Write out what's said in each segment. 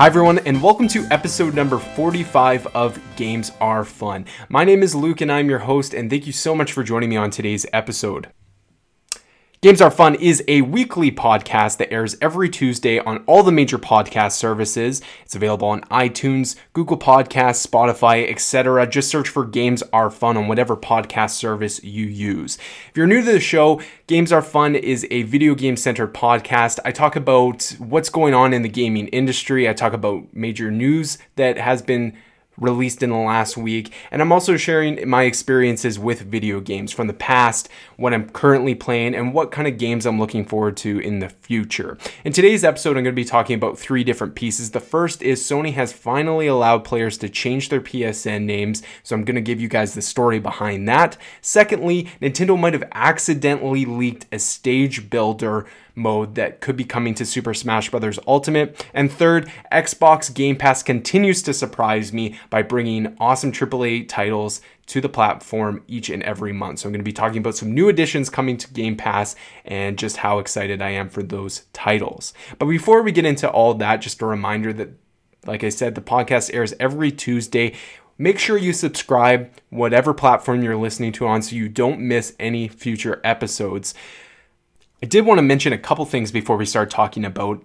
Hi everyone, and welcome to episode number 45 of Games Are Fun. My name is Luke and I'm your host, and thank you so much for joining me on today's episode. Games Are Fun is a weekly podcast that airs every Tuesday on all the major podcast services. It's available on iTunes, Google Podcasts, Spotify, etc. Just search for Games Are Fun on whatever podcast service you use. If you're new to the show, Games Are Fun is a video game-centered podcast. I talk about what's going on in the gaming industry. I talk about major news that has been released in the last week, and I'm also sharing my experiences with video games from the past, what I'm currently playing, and what kind of games I'm looking forward to in the future. In today's episode, I'm going to be talking about three different pieces. The first is Sony has finally allowed players to change their PSN names, so I'm going to give you guys the story behind that. Secondly, Nintendo might have accidentally leaked a stage builder mode that could be coming to Super Smash Bros. Ultimate. And third, Xbox Game Pass continues to surprise me by bringing awesome AAA titles to the platform each and every month. So I'm going to be talking about some new additions coming to Game Pass and just how excited I am for those titles. But before we get into all that, just a reminder that, like I said, the podcast airs every Tuesday. Make sure you subscribe whatever platform you're listening to on so you don't miss any future episodes. I did want to mention a couple things before we start talking about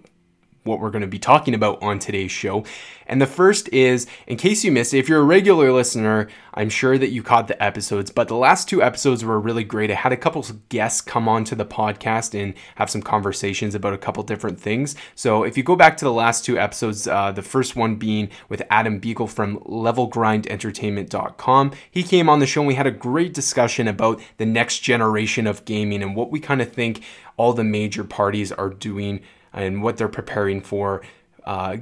what we're going to be talking about on today's show. And the first is, in case you missed it, if you're a regular listener, I'm sure that you caught the episodes, but the last two episodes were really great. I had a couple guests come onto the podcast and have some conversations about a couple different things. So if you go back to the last two episodes, the first one being with Adam Beagle from levelgrindentertainment.com, he came on the show and we had a great discussion about the next generation of gaming and what we kind of think all the major parties are doing and what they're preparing for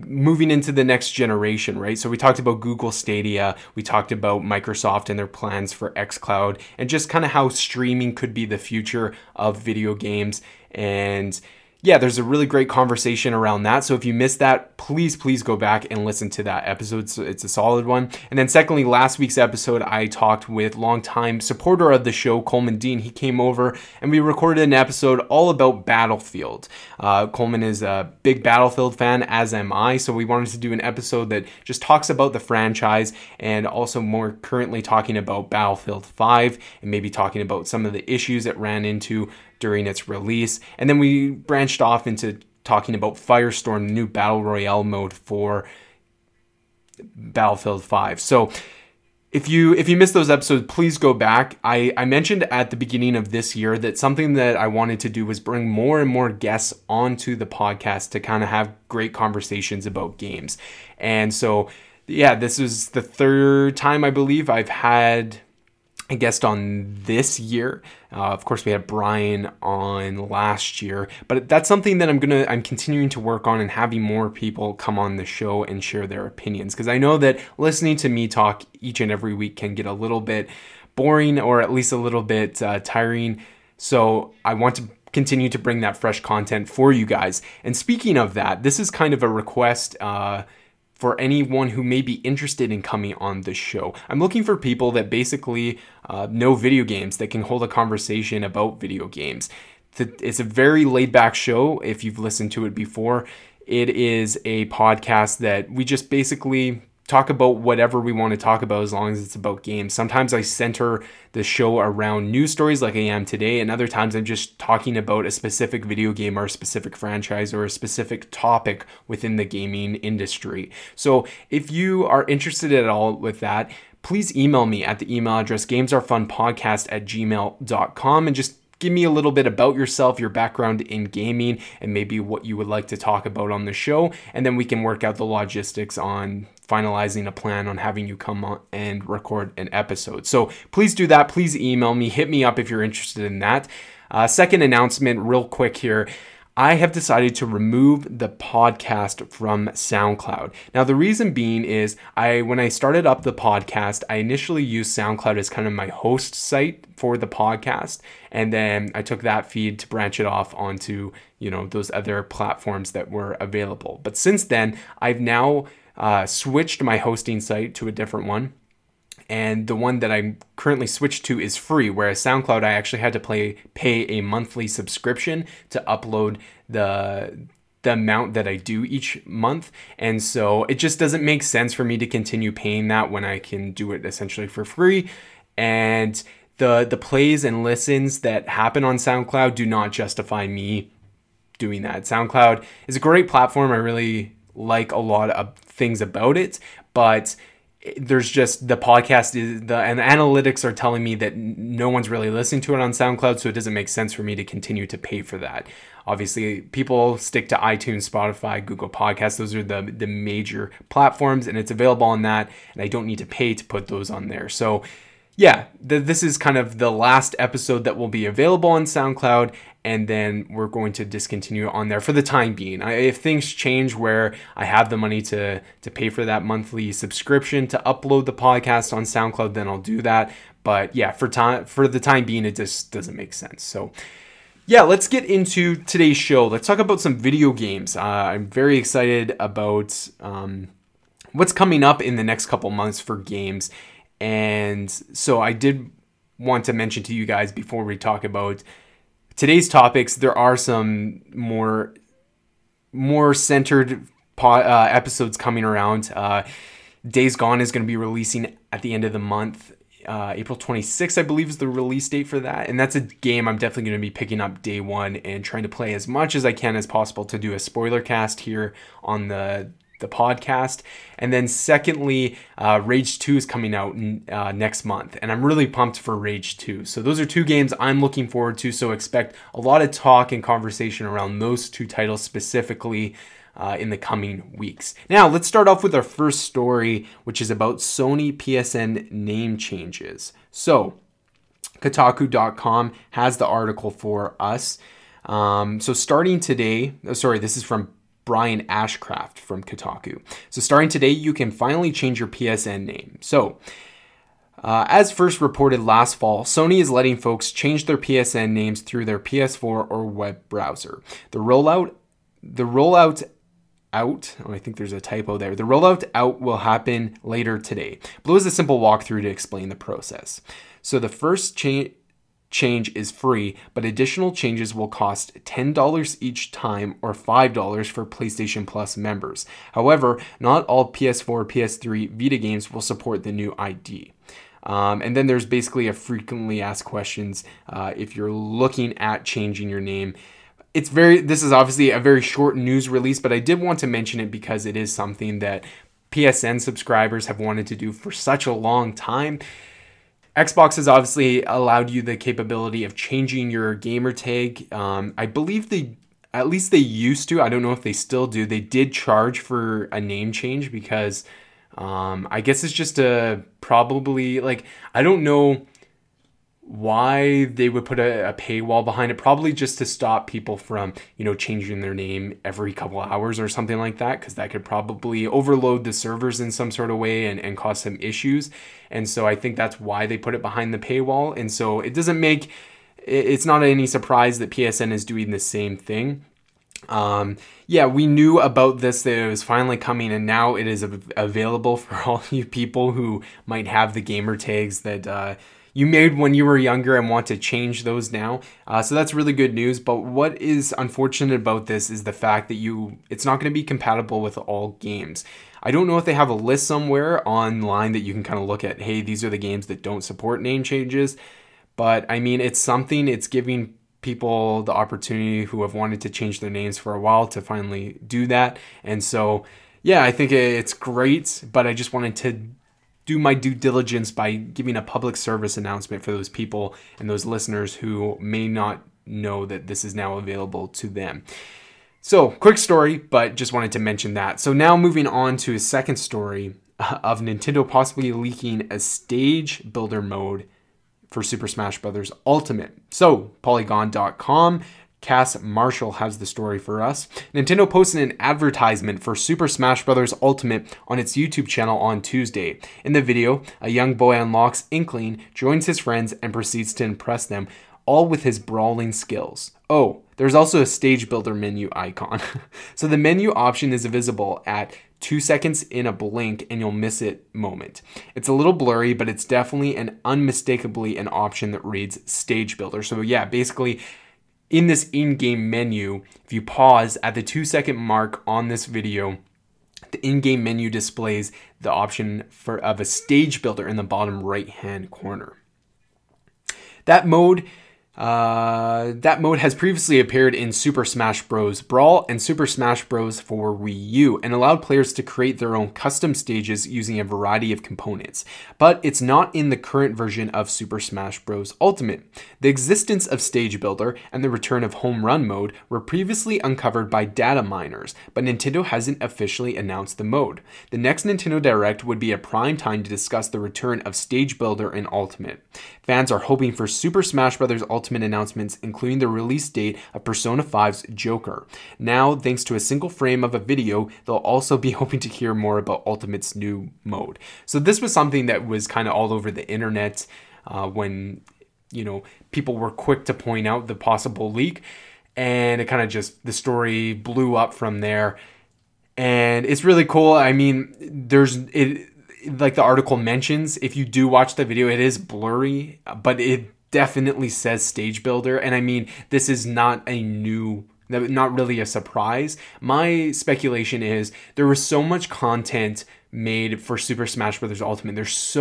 moving into the next generation, right? So we talked about Google Stadia, we talked about Microsoft and their plans for xCloud, and just kind of how streaming could be the future of video games. And yeah, there's a really great conversation around that. So if you missed that, please go back and listen to that episode. So it's a solid one. And then secondly, last week's episode, I talked with longtime supporter of the show, Coleman Dean. He came over and we recorded an episode all about Battlefield. Coleman is a big Battlefield fan, as am I. So we wanted to do an episode that just talks about the franchise and also more currently talking about Battlefield 5 and maybe talking about some of the issues it ran into during its release. And then we branched off into talking about Firestorm, the new Battle Royale mode for Battlefield 5. So if you missed those episodes, please go back. I mentioned at the beginning of this year that something that I wanted to do was bring more and more guests onto the podcast to kind of have great conversations about games. And so, yeah, this is the third time I believe I've had a guest on this year. Of course, we had Brian on last year, but that's something that I'm continuing to work on and having more people come on the show and share their opinions, because I know that listening to me talk each and every week can get a little bit boring, or at least a little bit tiring. So I want to continue to bring that fresh content for you guys. And speaking of that, this is kind of a request for anyone who may be interested in coming on this show. I'm looking for people that basically know video games, that can hold a conversation about video games. It's a very laid-back show if you've listened to it before. It is a podcast that we just basically talk about whatever we want to talk about as long as it's about games. Sometimes I center the show around news stories like I am today, and other times I'm just talking about a specific video game or a specific franchise or a specific topic within the gaming industry. So if you are interested at all with that, please email me at the email address gamesarefunpodcast@gmail.com and just give me a little bit about yourself, your background in gaming, and maybe what you would like to talk about on the show. And then we can work out the logistics on finalizing a plan on having you come on and record an episode. So please do that. Please email me. Hit me up if you're interested in that. Second announcement, real quick here. I have decided to remove the podcast from SoundCloud. Now, the reason being is when I started up the podcast, I initially used SoundCloud as kind of my host site for the podcast. And then I took that feed to branch it off onto, those other platforms that were available. But since then, I've now switched my hosting site to a different one. And the one that I'm currently switched to is free, whereas SoundCloud, I actually had to pay a monthly subscription to upload the the amount that I do each month. And so it just doesn't make sense for me to continue paying that when I can do it essentially for free. And the plays and listens that happen on SoundCloud do not justify me doing that. SoundCloud is a great platform. I really like a lot of things about it, but there's just the podcast is and the analytics are telling me that no one's really listening to it on SoundCloud, so it doesn't make sense for me to continue to pay for that. Obviously, people stick to iTunes, Spotify, Google Podcasts. Those are the major platforms, and it's available on that, and I don't need to pay to put those on there. So yeah, this is kind of the last episode that will be available on SoundCloud, and then we're going to discontinue on there for the time being. If things change where I have the money to pay for that monthly subscription to upload the podcast on SoundCloud, then I'll do that. But yeah, for the time being, it just doesn't make sense. So yeah, let's get into today's show. Let's talk about some video games. I'm very excited about what's coming up in the next couple months for games. And so I did want to mention to you guys before we talk about today's topics, there are some more centered episodes coming around. Days Gone is going to be releasing at the end of the month. April 26th, I believe, is the release date for that. And that's a game I'm definitely going to be picking up day one and trying to play as much as I can as possible to do a spoiler cast here on the podcast. And then secondly, Rage 2 is coming out next month, and I'm really pumped for Rage 2. So those are two games I'm looking forward to, so expect a lot of talk and conversation around those two titles specifically in the coming weeks. Now let's start off with our first story, which is about Sony PSN name changes. So Kotaku.com has the article for us. So starting today, this is from Brian Ashcraft from Kotaku. So starting today, you can finally change your PSN name. So as first reported last fall, Sony is letting folks change their PSN names through their PS4 or web browser. The rollout out will happen later today. Below is a simple walkthrough to explain the process. So the first change is free, but additional changes will cost $10 each time or $5 for PlayStation Plus members. However, not all PS4, PS3, Vita games will support the new ID. And then there's basically a frequently asked questions if you're looking at changing your name. This is obviously a very short news release, but I did want to mention it because it is something that PSN subscribers have wanted to do for such a long time. Xbox has obviously allowed you the capability of changing your gamer tag. I believe they used to. I don't know if they still do. They did charge for a name change because I guess it's just I don't know why they would put a paywall behind it. Probably just to stop people from, changing their name every couple hours or something like that, because that could probably overload the servers in some sort of way and cause some issues. And so I think that's why they put it behind the paywall. And so it's not any surprise that PSN is doing the same thing. We knew about this, that it was finally coming, and now it is available for all you people who might have the gamer tags that you made when you were younger and want to change those now. So that's really good news. But what is unfortunate about this is the fact that it's not going to be compatible with all games. I don't know if they have a list somewhere online that you can kind of look at, hey, these are the games that don't support name changes. But I mean, it's giving people the opportunity who have wanted to change their names for a while to finally do that. And so, yeah, I think it's great, but I just wanted to do my due diligence by giving a public service announcement for those people and those listeners who may not know that this is now available to them. So, quick story, but just wanted to mention that. So now moving on to a second story of Nintendo possibly leaking a stage builder mode for Super Smash Bros. Ultimate. So, Polygon.com, Cass Marshall has the story for us. Nintendo posted an advertisement for Super Smash Bros. Ultimate on its YouTube channel on Tuesday. In the video, a young boy unlocks Inkling, joins his friends, and proceeds to impress them, all with his brawling skills. Oh, there's also a stage builder menu icon. So the menu option is visible at 2 seconds in a blink and you'll miss it moment. It's a little blurry, but it's definitely and unmistakably an option that reads stage builder. So yeah, basically in this in-game menu, if you pause at the 2-second mark on this video, the in-game menu displays the option of a stage builder in the bottom right-hand corner. That mode has previously appeared in Super Smash Bros. Brawl and Super Smash Bros. For Wii U and allowed players to create their own custom stages using a variety of components, but it's not in the current version of Super Smash Bros. Ultimate. The existence of Stage Builder and the return of Home Run mode were previously uncovered by data miners, but Nintendo hasn't officially announced the mode. The next Nintendo Direct would be a prime time to discuss the return of Stage Builder in Ultimate. Fans are hoping for Super Smash Bros. Ultimate announcements, including the release date of Persona 5's Joker. Now, thanks to a single frame of a video, they'll also be hoping to hear more about Ultimate's new mode. So this was something that was kind of all over the internet when, you know, people were quick to point out the possible leak, and it kind of just, the story blew up from there. And it's really cool. I mean, like the article mentions, if you do watch the video, it is blurry, but it definitely says Stage Builder. And I mean, this is not really a surprise. My speculation is there was so much content made for Super Smash Bros. Ultimate. There's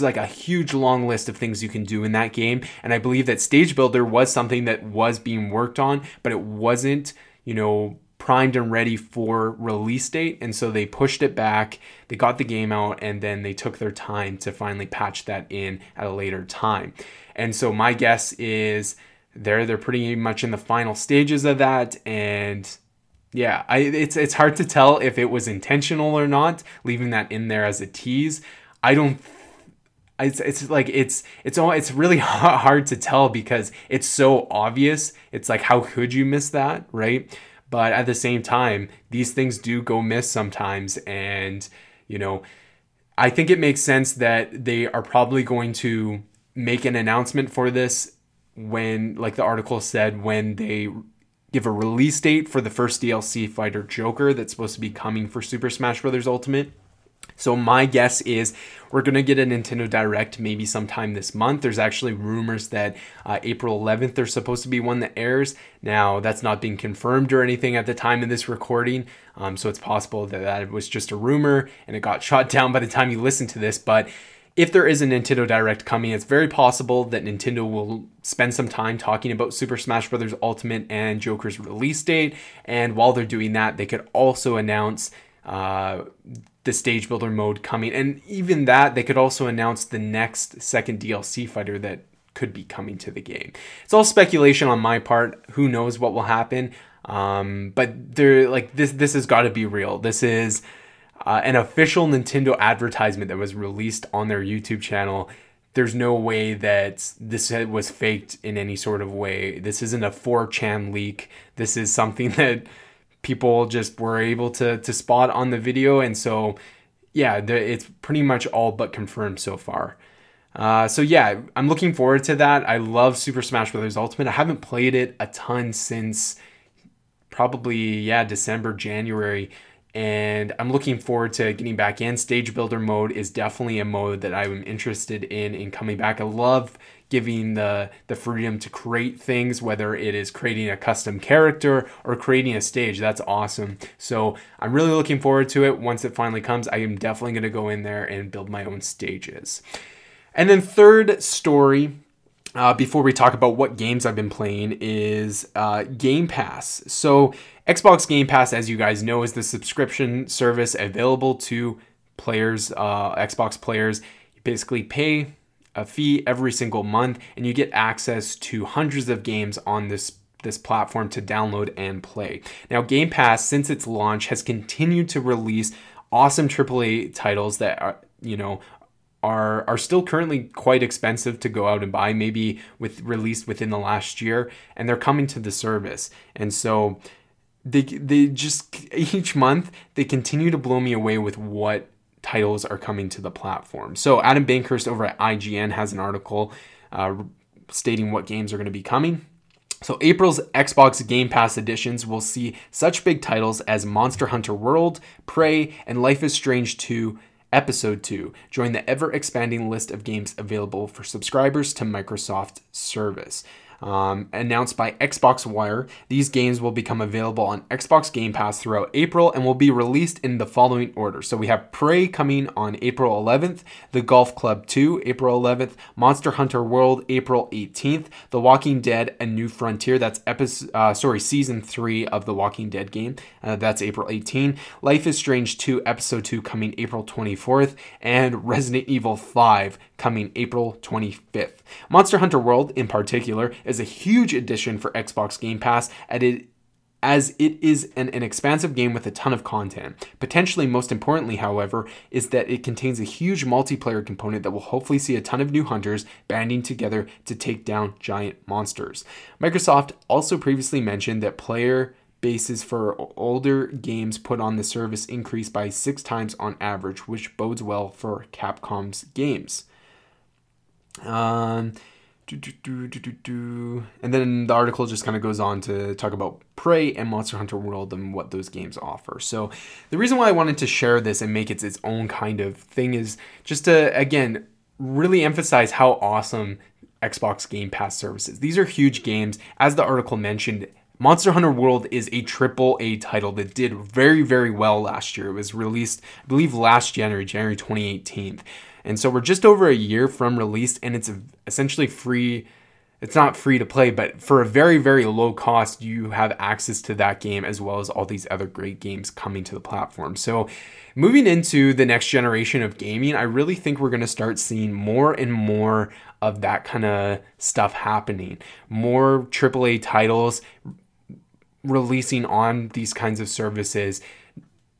like a huge long list of things you can do in that game. And I believe that Stage Builder was something that was being worked on, but it wasn't, you know, primed and ready for release date, and so they pushed it back. They got the game out, and then they took their time to finally patch that in at a later time. And so my guess is they're pretty much in the final stages of that. And yeah, it's hard to tell if it was intentional or not, leaving that in there as a tease. It's really hard to tell because it's so obvious. It's like, how could you miss that, right? But at the same time, these things do go miss sometimes. And, you know, I think it makes sense that they are probably going to make an announcement for this when, like the article said, when they give a release date for the first DLC fighter Joker that's supposed to be coming for Super Smash Bros. Ultimate. So my guess is we're going to get a Nintendo Direct maybe sometime this month. There's actually rumors that April 11th there's supposed to be one that airs. Now, that's not being confirmed or anything at the time of this recording, so it's possible that was just a rumor and it got shot down by the time you listen to this. But if there is a Nintendo Direct coming, it's very possible that Nintendo will spend some time talking about Super Smash Bros. Ultimate and Joker's release date. And while they're doing that, they could also announce the Stage Builder mode coming, and even that they could also announce the next second DLC fighter that could be coming to the game. It's all speculation on my part. Who knows what will happen? But they're like, this has got to be real. This is an official Nintendo advertisement that was released on their YouTube channel. There's no way that this was faked in any sort of way. This isn't a 4chan leak. This is something that people just were able to spot on the video. And so, yeah, it's pretty much all but confirmed so far. So yeah, I'm looking forward to that. I love Super Smash Bros. Ultimate. I haven't played it a ton since probably, December, January. And I'm looking forward to getting back in. Stage Builder mode is definitely a mode that I'm interested in coming back. I love giving the freedom to create things, whether it is creating a custom character or creating a stage. That's awesome. So I'm really looking forward to it. Once it finally comes, I am definitely going to go in there and build my own stages. And then third story, before we talk about what games I've been playing, is Game Pass. So Xbox Game Pass, as you guys know, is the subscription service available to players, Xbox players. You basically pay a fee every single month, and you get access to hundreds of games on this platform to download and play. Now, Game Pass, since its launch, has continued to release awesome AAA titles that are still currently quite expensive to go out and buy, maybe released within the last year, and they're coming to the service. And so they just, each month, they continue to blow me away with what titles are coming to the platform. So Adam Bankhurst over at IGN has an article stating what games are going to be coming. So April's Xbox Game Pass editions will see such big titles as Monster Hunter World, Prey, and Life is Strange 2, Episode 2. Join the ever-expanding list of games available for subscribers to Microsoft service. announced by Xbox Wire. These games will become available on Xbox Game Pass throughout April and will be released in the following order. So we have Prey coming on April 11th, The Golf Club 2, April 11th, Monster Hunter World, April 18th, The Walking Dead, A New Frontier, that's Season 3 of The Walking Dead game, that's April 18th, Life is Strange 2, Episode 2 coming April 24th, and Resident Evil 5 coming April 25th. Monster Hunter World, in particular, is a huge addition for Xbox Game Pass, as it is an expansive game with a ton of content. Potentially, most importantly, however, is that it contains a huge multiplayer component that will hopefully see a ton of new hunters banding together to take down giant monsters. Microsoft also previously mentioned that player bases for older games put on the service increased by 6 times on average, which bodes well for Capcom's games. And then the article just kind of goes on to talk about Prey and Monster Hunter World and what those games offer. So the reason why I wanted to share this and make it its own kind of thing is just to, again, really emphasize how awesome Xbox Game Pass service is. These are huge games. As the article mentioned, Monster Hunter World is a AAA title that did very, very well last year. It was released, I believe, last January 2018. And so we're just over a year from release, and it's essentially free. It's not free to play, but for a very, very low cost, you have access to that game as well as all these other great games coming to the platform. So moving into the next generation of gaming, I really think we're going to start seeing more and more of that kind of stuff happening. More AAA titles releasing on these kinds of services,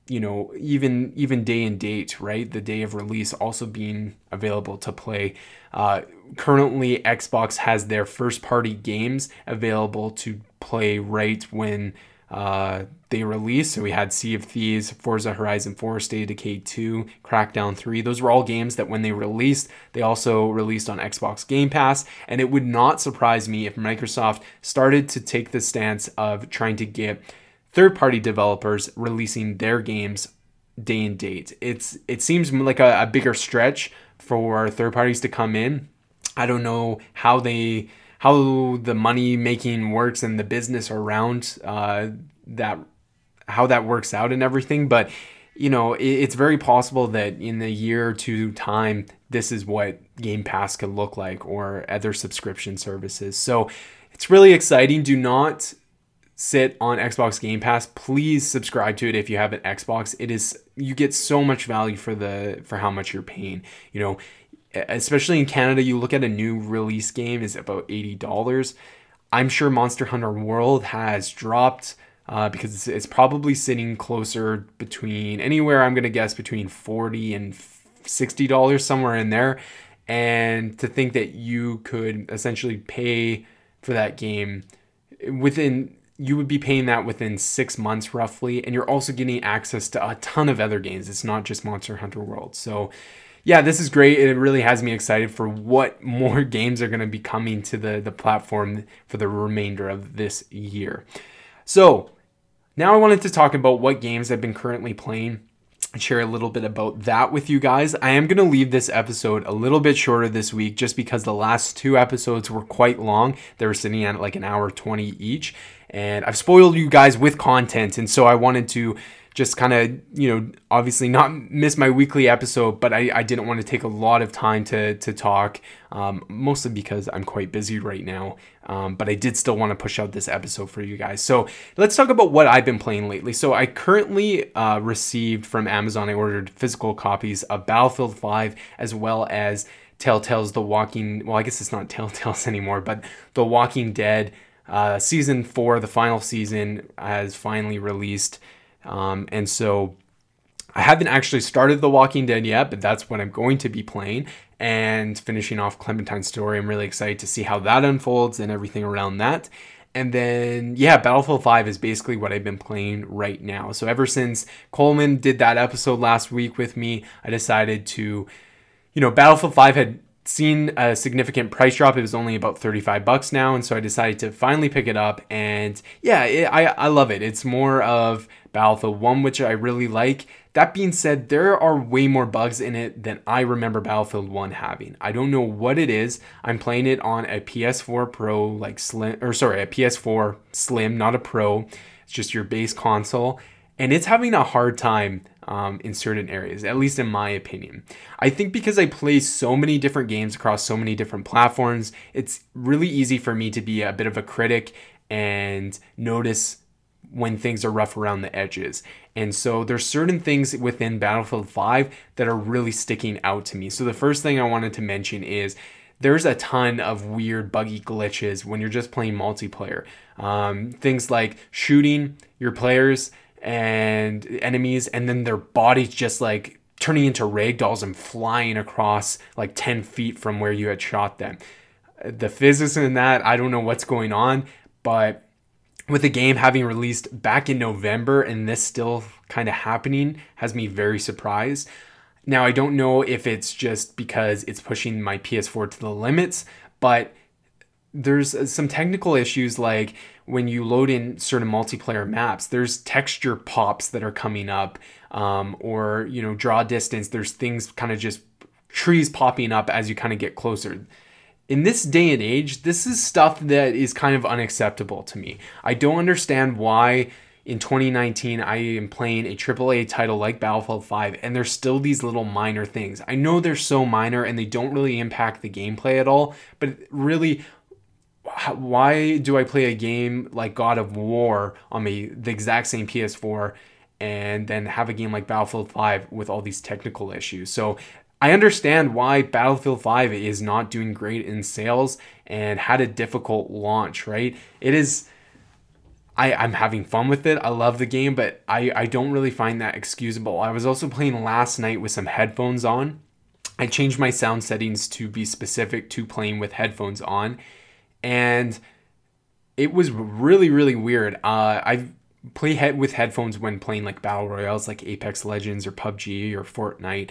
you know, even day and date, right? The day of release also being available to play. Currently, Xbox has their first party games available to play right when they release. So we had Sea of Thieves, Forza Horizon 4, State of Decay 2, Crackdown 3. Those were all games that when they released, they also released on Xbox Game Pass. And it would not surprise me if Microsoft started to take the stance of trying to get third-party developers releasing their games day and date. It seems like a bigger stretch for third parties to come in. I don't know how the money making works and the business around that, how that works out and everything. But you know, it's very possible that in a year or two time, this is what Game Pass could look like or other subscription services. So it's really exciting. Do not sit on Xbox Game Pass. Please subscribe to it if you have an Xbox. It is, you get so much value for how much you're paying. You know, especially in Canada, you look at a new release game is about $80. I'm sure Monster Hunter World has dropped because it's probably sitting closer between anywhere, I'm gonna guess, between $40 and $60, somewhere in there. And to think that you could essentially pay for that game you would be paying that within 6 months roughly, and you're also getting access to a ton of other games. It's not just Monster Hunter World. So yeah, this is great. It really has me excited for what more games are going to be coming to the platform for the remainder of this year. So now I wanted to talk about what games I've been currently playing and share a little bit about that with you guys. I am going to leave this episode a little bit shorter this week just because the last 2 episodes were quite long. They were sitting at like an hour 20 each. And I've spoiled you guys with content, and so I wanted to just kind of, you know, obviously not miss my weekly episode, but I didn't want to take a lot of time to talk, mostly because I'm quite busy right now, but I did still want to push out this episode for you guys. So let's talk about what I've been playing lately. So I currently received from Amazon, I ordered physical copies of Battlefield 5 as well as Telltale's well, I guess it's not Telltale's anymore, but The Walking Dead. Season 4, the final season, has finally released. And so I haven't actually started The Walking Dead yet, but that's what I'm going to be playing and finishing off Clementine's story. I'm really excited to see how that unfolds and everything around that. And then, yeah, Battlefield 5 is basically what I've been playing right now. So ever since Coleman did that episode last week with me, I decided to, you know, Battlefield 5 had seen a significant price drop. It was only about $35 now, and so I decided to finally pick it up. And yeah, I love it. It's more of Battlefield 1, which I really like. That being said, there are way more bugs in it than I remember Battlefield 1 having. I don't know what it is. I'm playing it on a PS4 Pro, like Slim, or sorry, a PS4 Slim, not a Pro. It's just your base console, and it's having a hard time in certain areas, at least in my opinion. I think because I play so many different games across so many different platforms, it's really easy for me to be a bit of a critic and notice when things are rough around the edges. And so there's certain things within Battlefield 5 that are really sticking out to me. So the first thing I wanted to mention is there's a ton of weird buggy glitches when you're just playing multiplayer. Things like shooting your players and enemies, and then their bodies just like turning into ragdolls and flying across like 10 feet from where you had shot them. The physics in that, I don't know what's going on, but with the game having released back in November and this still kind of happening has me very surprised. Now, I don't know if it's just because it's pushing my PS4 to the limits, but there's some technical issues, like when you load in certain multiplayer maps, there's texture pops that are coming up, or, you know, draw distance. There's things kind of just trees popping up as you kind of get closer. In this day and age, this is stuff that is kind of unacceptable to me. I don't understand why in 2019 I am playing a AAA title like Battlefield 5 and there's still these little minor things. I know they're so minor and they don't really impact the gameplay at all, but really, why do I play a game like God of War on the exact same PS4 and then have a game like Battlefield 5 with all these technical issues? So I understand why Battlefield 5 is not doing great in sales and had a difficult launch, right? It is, I'm having fun with it. I love the game, but I don't really find that excusable. I was also playing last night with some headphones on. I changed my sound settings to be specific to playing with headphones on. And it was really, really weird. I play with headphones when playing like battle royales, like Apex Legends or PUBG or Fortnite,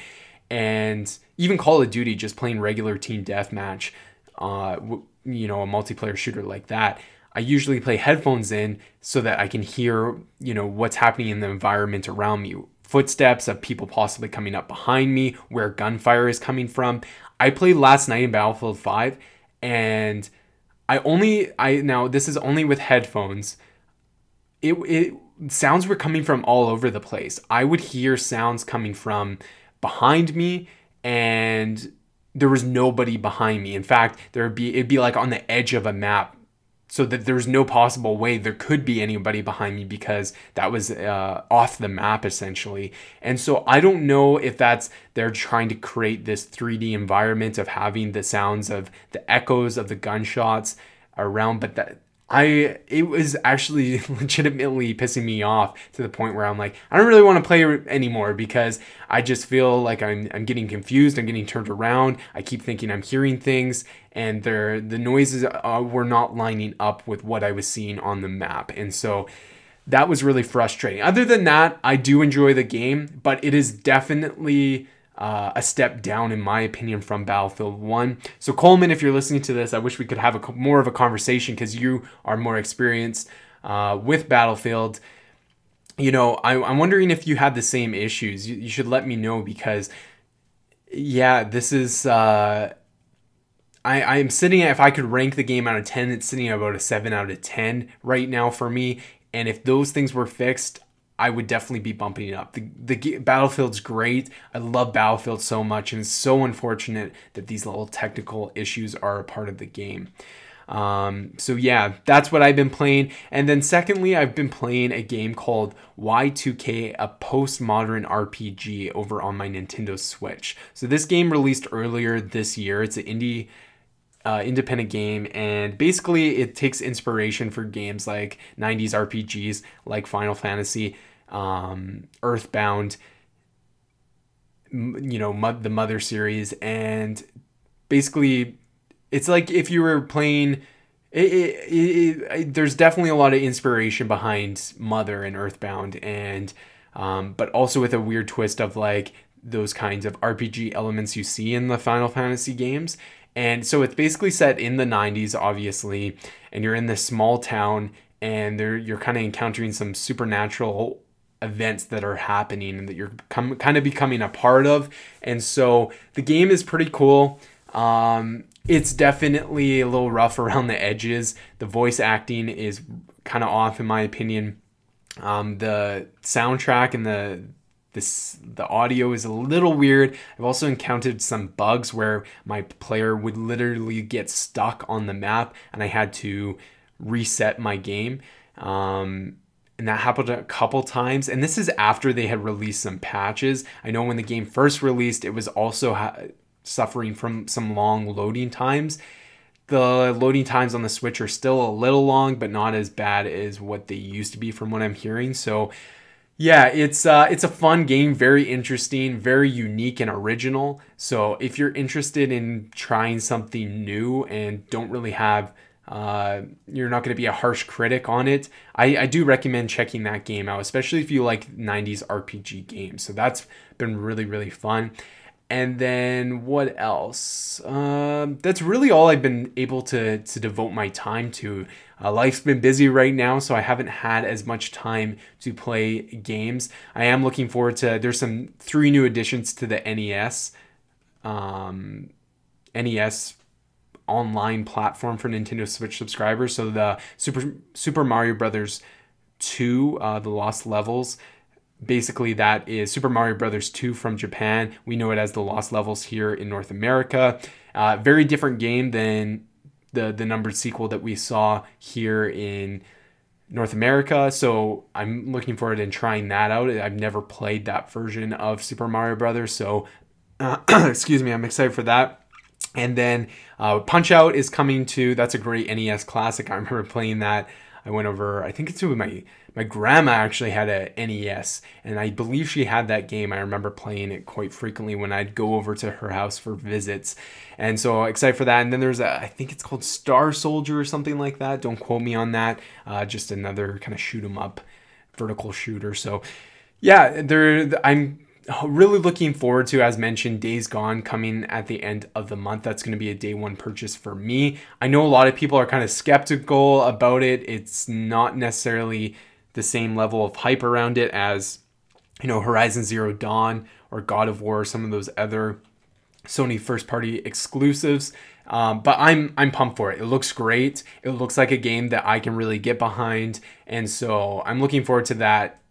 and even Call of Duty, just playing regular team deathmatch, you know, a multiplayer shooter like that. I usually play headphones in so that I can hear, you know, what's happening in the environment around me. Footsteps of people possibly coming up behind me, where gunfire is coming from. I played last night in Battlefield 5 and now this is only with headphones. It sounds were coming from all over the place. I would hear sounds coming from behind me, and there was nobody behind me. In fact, it'd be like on the edge of a map, so that there's no possible way there could be anybody behind me because that was off the map essentially. And so I don't know if that's they're trying to create this 3D environment of having the sounds of the echoes of the gunshots around, but it was actually legitimately pissing me off to the point where I'm like, I don't really want to play anymore because I just feel like I'm getting confused. I'm getting turned around. I keep thinking I'm hearing things, and the noises were not lining up with what I was seeing on the map. And so that was really frustrating. Other than that, I do enjoy the game, but it is definitely a step down in my opinion from Battlefield 1. So Coleman, if you're listening to this, I wish we could have more of a conversation because you are more experienced with Battlefield. You know, I'm wondering if you had the same issues. You should let me know because, yeah, this is, I'm sitting at, if I could rank the game out of 10, it's sitting at about a 7 out of 10 right now for me. And if those things were fixed, I would definitely be bumping it up. The Battlefield's great. I love Battlefield so much, and it's so unfortunate that these little technical issues are a part of the game. So yeah, that's what I've been playing. And then secondly, I've been playing a game called Y2K, a postmodern RPG over on my Nintendo Switch. So this game released earlier this year. It's an independent game, and basically it takes inspiration for games like 90s RPGs like Final Fantasy, Earthbound, you know, the Mother series, and basically it's like if you were playing there's definitely a lot of inspiration behind Mother and Earthbound, and but also with a weird twist of like those kinds of RPG elements you see in the Final Fantasy games. And so it's basically set in the 90s, obviously, and you're in this small town, and you're kind of encountering some supernatural events that are happening and that you're kind of becoming a part of. And so the game is pretty cool. It's definitely a little rough around the edges. The voice acting is kind of off, in my opinion. The soundtrack and the audio is a little weird. I've also encountered some bugs where my player would literally get stuck on the map and I had to reset my game. And that happened a couple times. And this is after they had released some patches. I know when the game first released, it was also suffering from some long loading times. The loading times on the Switch are still a little long, but not as bad as what they used to be from what I'm hearing. So yeah, it's a fun game, very interesting, very unique and original. So if you're interested in trying something new and don't really have, you're not going to be a harsh critic on it, I do recommend checking that game out, especially if you like 90s RPG games. So that's been really, really fun. And then what else? That's really all I've been able to devote my time to. Life's been busy right now, so I haven't had as much time to play games. I am looking forward to, there's some 3 new additions to the NES online platform for Nintendo Switch subscribers. So the Super Mario Bros. 2, the Lost Levels. Basically, that is Super Mario Bros. 2 from Japan. We know it as the Lost Levels here in North America. Very different game than the numbered sequel that we saw here in North America. So I'm looking forward to trying that out. I've never played that version of Super Mario Bros. So, excuse me, I'm excited for that. And then Punch-Out! Is coming too. That's a great NES classic. I remember playing that. I went over, I think it's with my grandma actually had a NES, and I believe she had that game. I remember playing it quite frequently when I'd go over to her house for visits. And so excited for that. And then there's I think it's called Star Soldier or something like that. Don't quote me on that. Just another kind of shoot 'em up vertical shooter. So yeah, I'm really looking forward to, as mentioned, Days Gone coming at the end of the month. That's going to be a day one purchase for me. I know a lot of people are kind of skeptical about it. It's not necessarily the same level of hype around it as, you know, Horizon Zero Dawn or God of War, or some of those other Sony first party exclusives. But I'm pumped for it. It looks great. It looks like a game that I can really get behind. And so I'm looking forward to that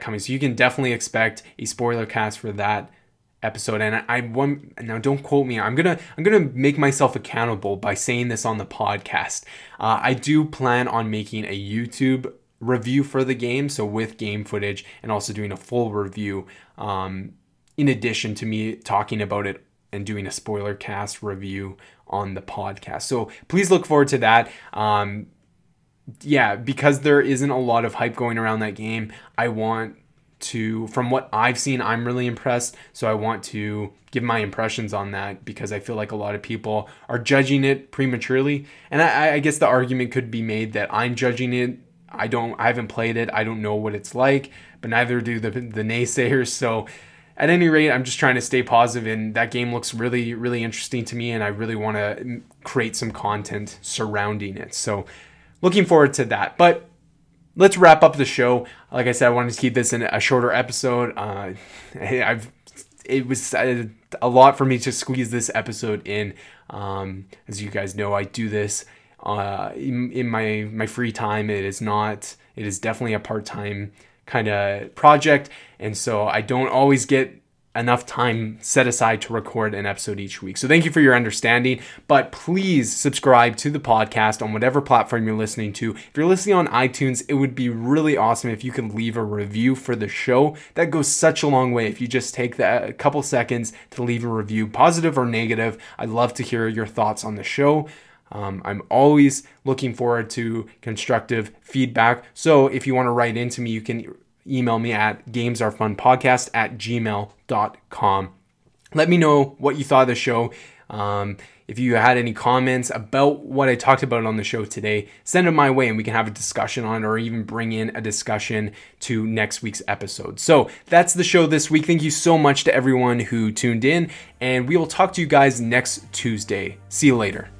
coming. So you can definitely expect a spoiler cast for that episode. And now don't quote me. I'm gonna make myself accountable by saying this on the podcast. I do plan on making a YouTube review for the game, so with game footage, and also doing a full review, in addition to me talking about it and doing a spoiler cast review on the podcast. So please look forward to that. Yeah, because there isn't a lot of hype going around that game, I want to, from what I've seen, I'm really impressed. So I want to give my impressions on that because I feel like a lot of people are judging it prematurely. And I guess the argument could be made that I'm judging it. I haven't played it. I don't know what it's like, but neither do the naysayers. So at any rate, I'm just trying to stay positive, and that game looks really, really interesting to me. And I really want to create some content surrounding it. So looking forward to that. But let's wrap up the show. Like I said, I wanted to keep this in a shorter episode. It was a lot for me to squeeze this episode in. As you guys know, I do this in my free time. It is definitely a part-time kind of project. And so I don't always get enough time set aside to record an episode each week. So thank you for your understanding, but please subscribe to the podcast on whatever platform you're listening to. If you're listening on iTunes, it would be really awesome if you could leave a review for the show. That goes such a long way. If you just take a couple seconds to leave a review, positive or negative, I'd love to hear your thoughts on the show. I'm always looking forward to constructive feedback. So if you want to write into me, you can email me at gamesarefunpodcast@gmail.com. Let me know what you thought of the show. If you had any comments about what I talked about on the show today, send them my way and we can have a discussion on it, or even bring in a discussion to next week's episode. So that's the show this week. Thank you so much to everyone who tuned in, and we will talk to you guys next Tuesday. See you later.